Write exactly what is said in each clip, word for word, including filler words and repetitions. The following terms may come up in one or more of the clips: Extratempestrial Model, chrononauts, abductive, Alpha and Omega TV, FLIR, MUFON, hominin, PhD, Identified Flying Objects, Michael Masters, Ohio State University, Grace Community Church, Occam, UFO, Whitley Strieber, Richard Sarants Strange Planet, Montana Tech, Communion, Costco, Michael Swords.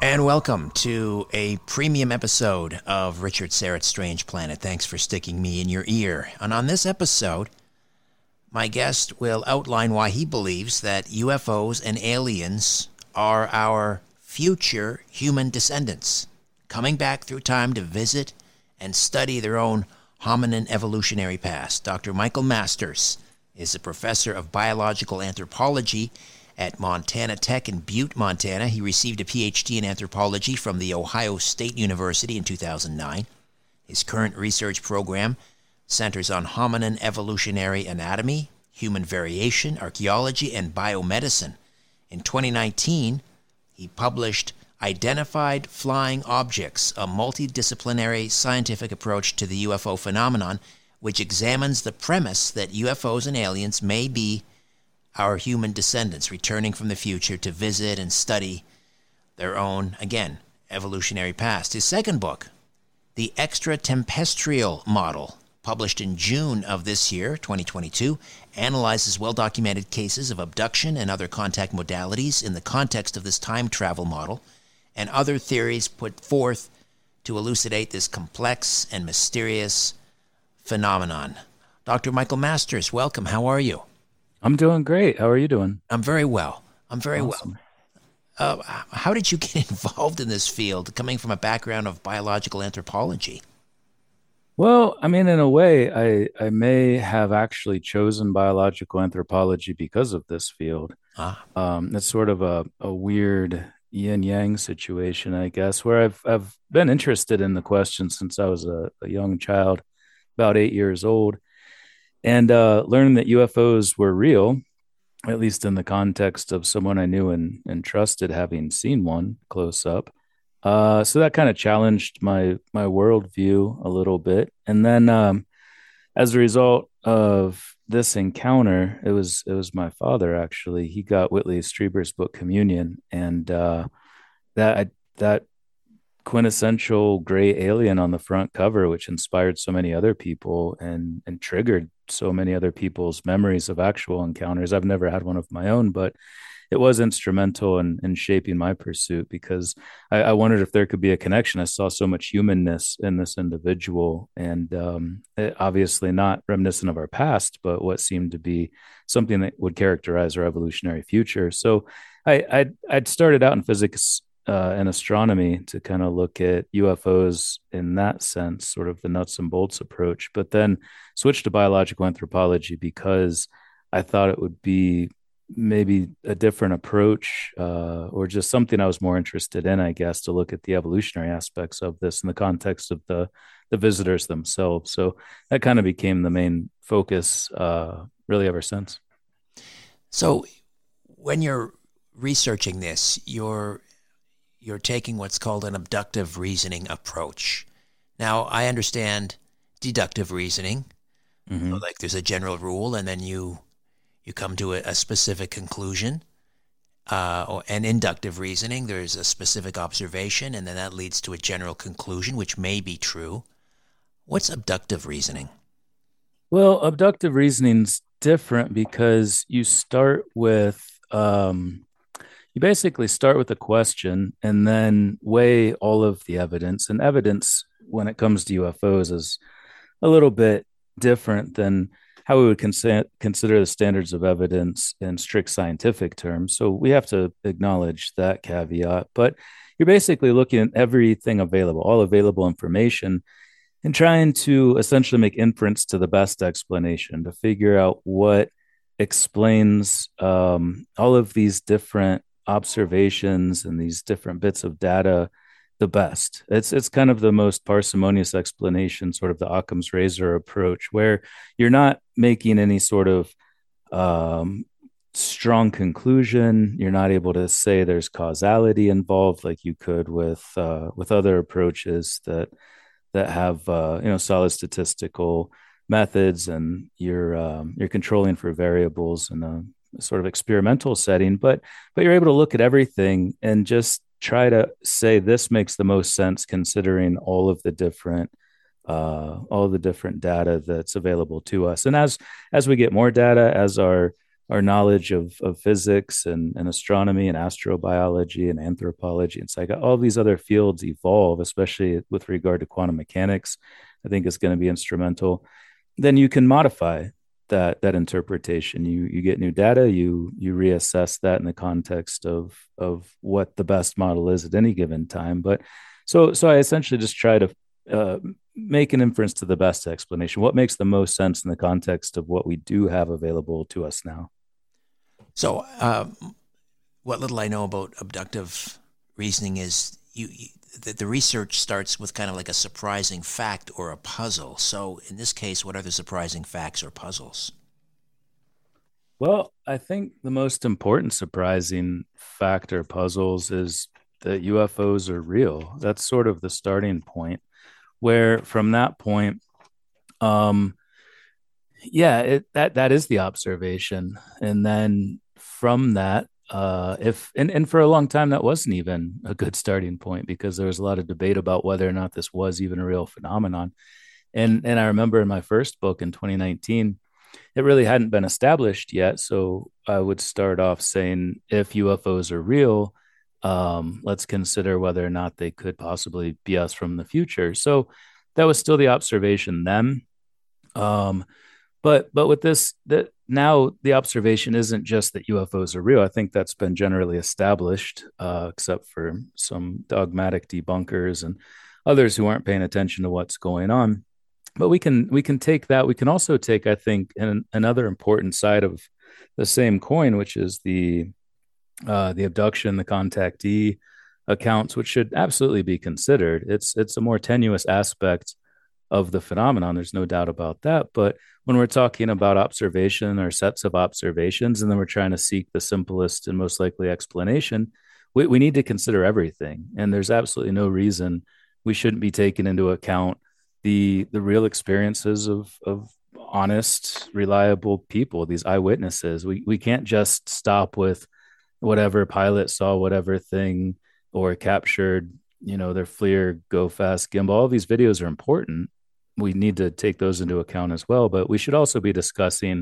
And welcome to a premium episode of Richard Sarants' Strange Planet. Thanks for sticking me in your ear. And on this episode, my guest will outline why he believes that U F Os and aliens are our future human descendants, coming back through time to visit and study their own hominin evolutionary past. Doctor Michael Masters is a professor of biological anthropology at Montana Tech in Butte, Montana. He received a P H D in anthropology from the Ohio State University in two thousand nine. His current research program centers on hominin evolutionary anatomy, human variation, archaeology, and biomedicine. In twenty nineteen, he published Identified Flying Objects, a multidisciplinary scientific approach to the U F O phenomenon, which examines the premise that U F Os and aliens may be our human descendants returning from the future to visit and study their own, again, evolutionary past. His second book, The Extratempestrial Model, published in June of this year, twenty twenty-two, analyzes well-documented cases of abduction and other contact modalities in the context of this time travel model and other theories put forth to elucidate this complex and mysterious phenomenon. Doctor Michael Masters, welcome. How are you? I'm doing great. How are you doing? I'm very well. I'm very awesome. well. Uh, how did you get involved in this field, coming from a background of biological anthropology? Well, I mean, in a way, I, I may have actually chosen biological anthropology because of this field. Ah. Um, it's sort of a, a weird yin-yang situation, I guess, where I've, I've been interested in the question since I was a, a young child, about eight years old. And uh, learning that U F Os were real, at least in the context of someone I knew and, and trusted having seen one close up. Uh, so that kind of challenged my my worldview a little bit. And then um, as a result of this encounter, it was it was my father, actually. He got Whitley Strieber's book, Communion. And uh, that that quintessential gray alien on the front cover, which inspired so many other people and and triggered so many other people's memories of actual encounters. I've never had one of my own, but it was instrumental in, in shaping my pursuit, because I, I wondered if there could be a connection. I saw so much humanness in this individual, and um, it, obviously not reminiscent of our past, but what seemed to be something that would characterize our evolutionary future. So I, I I'd started out in physics uh, and astronomy to kind of look at U F Os in that sense, sort of the nuts and bolts approach, but then switched to biological anthropology because I thought it would be maybe a different approach, uh, or just something I was more interested in, I guess, to look at the evolutionary aspects of this in the context of the, the visitors themselves. So that kind of became the main focus, uh, really ever since. So when you're researching this, you're You're taking what's called an abductive reasoning approach. Now, I understand deductive reasoning. Mm-hmm. So like there's a general rule, and then you you come to a, a specific conclusion. Uh, or, and inductive reasoning, there's a specific observation, and then that leads to a general conclusion, which may be true. What's abductive reasoning? Well, abductive reasoning's different because you start with... Um, You basically start with a question and then weigh all of the evidence. And evidence, when it comes to U F Os, is a little bit different than how we would consent, consider the standards of evidence in strict scientific terms. So we have to acknowledge that caveat, but you're basically looking at everything available, all available information, and trying to essentially make inference to the best explanation to figure out what explains um, all of these different observations and these different bits of data the best. It's it's kind of the most parsimonious explanation, sort of the Occam's razor approach, where you're not making any sort of um, strong conclusion. You're not able to say there's causality involved, like you could with uh, with other approaches that that have uh, you know solid statistical methods, and you're um, you're controlling for variables in a sort of experimental setting. But but you're able to look at everything and just try to say this makes the most sense considering all of the different uh, all the different data that's available to us. And as as we get more data, as our our knowledge of of physics and, and astronomy and astrobiology and anthropology and psych, all these other fields evolve, especially with regard to quantum mechanics, I think is going to be instrumental. Then you can modify that that interpretation. You you get new data, you you reassess that in the context of of what the best model is at any given time. But so so I essentially just try to uh, make an inference to the best explanation. What makes the most sense in the context of what we do have available to us now? So um, what little I know about abductive reasoning is you, you the, the research starts with kind of like a surprising fact or a puzzle. So in this case, what are the surprising facts or puzzles? Well, I think the most important surprising fact or puzzles is that U F Os are real. That's sort of the starting point, where from that point, um, yeah, it, that that is the observation. And then from that, Uh, if and, and for a long time, that wasn't even a good starting point, because there was a lot of debate about whether or not this was even a real phenomenon. And and I remember in my first book in twenty nineteen, it really hadn't been established yet. So I would start off saying, if U F Os are real, um, let's consider whether or not they could possibly be us from the future. So that was still the observation then. Um, but but with this, that now the observation isn't just that U F Os are real. I think that's been generally established, uh, except for some dogmatic debunkers and others who aren't paying attention to what's going on. But we can we can take that. We can also take, I think, an, another important side of the same coin, which is the uh, the abduction, the contactee accounts, which should absolutely be considered. It's it's a more tenuous aspect of the phenomenon. There's no doubt about that. But when we're talking about observation or sets of observations, and then we're trying to seek the simplest and most likely explanation, we, we need to consider everything. And there's absolutely no reason we shouldn't be taking into account the the real experiences of, of honest, reliable people, these eyewitnesses. We, we can't just stop with whatever pilot saw, whatever thing, or captured, you know, their FLIR, go fast, gimbal. All these videos are important. We need to take those into account as well, but we should also be discussing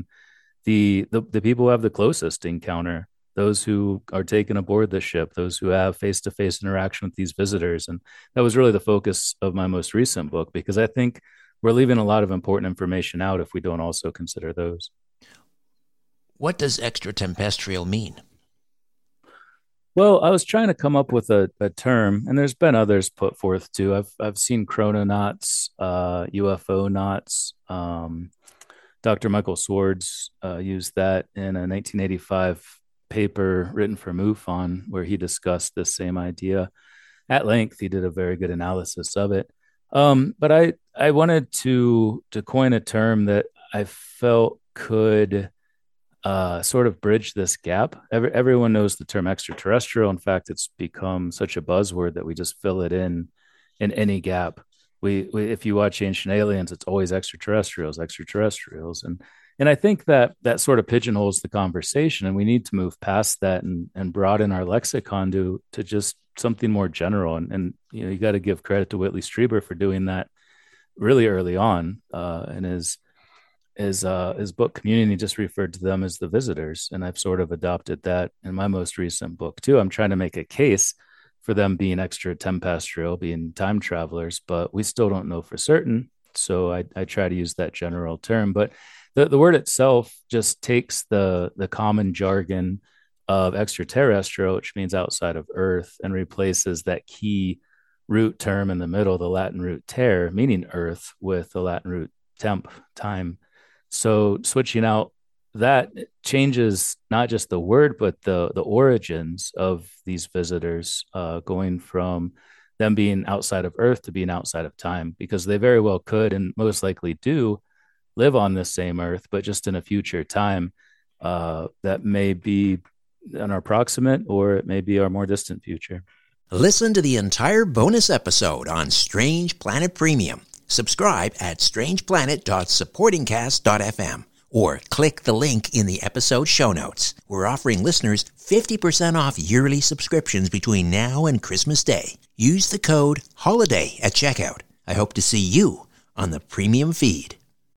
the, the the people who have the closest encounter, those who are taken aboard the ship, those who have face-to-face interaction with these visitors. And that was really the focus of my most recent book, because I think we're leaving a lot of important information out if we don't also consider those. What does extratempestrial mean? Well, I was trying to come up with a, a term, and there's been others put forth too. I've I've seen chrononauts, uh, U F O nauts. Um, Doctor Michael Swords uh, used that in a nineteen eighty-five paper written for MUFON, where he discussed this same idea at length. He did a very good analysis of it. Um, but I I wanted to to coin a term that I felt could Uh, sort of bridge this gap. Every, everyone knows the term extraterrestrial. In fact, it's become such a buzzword that we just fill it in in any gap. We, we if you watch Ancient Aliens, it's always extraterrestrials, extraterrestrials, and and I think that that sort of pigeonholes the conversation, and we need to move past that and and broaden our lexicon to to just something more general. And and you know, you got to give credit to Whitley Strieber for doing that really early on uh, in his. Is uh, his book Communion. He just referred to them as the visitors, and I've sort of adopted that in my most recent book too. I'm trying to make a case for them being extratempestrial, being time travelers, but we still don't know for certain. So I, I try to use that general term. But the, the word itself just takes the the common jargon of extraterrestrial, which means outside of Earth, and replaces that key root term in the middle, the Latin root terre, meaning Earth, with the Latin root temp, time. So switching out that changes not just the word, but the the origins of these visitors, uh, going from them being outside of Earth to being outside of time, because they very well could, and most likely do, live on this same Earth, but just in a future time, uh, that may be in our proximate, or it may be our more distant future. Listen to the entire bonus episode on Strange Planet Premium. Subscribe at strange planet dot supporting cast dot f m or click the link in the episode show notes. We're offering listeners fifty percent off yearly subscriptions between now and Christmas Day. Use the code HOLIDAY at checkout. I hope to see you on the premium feed.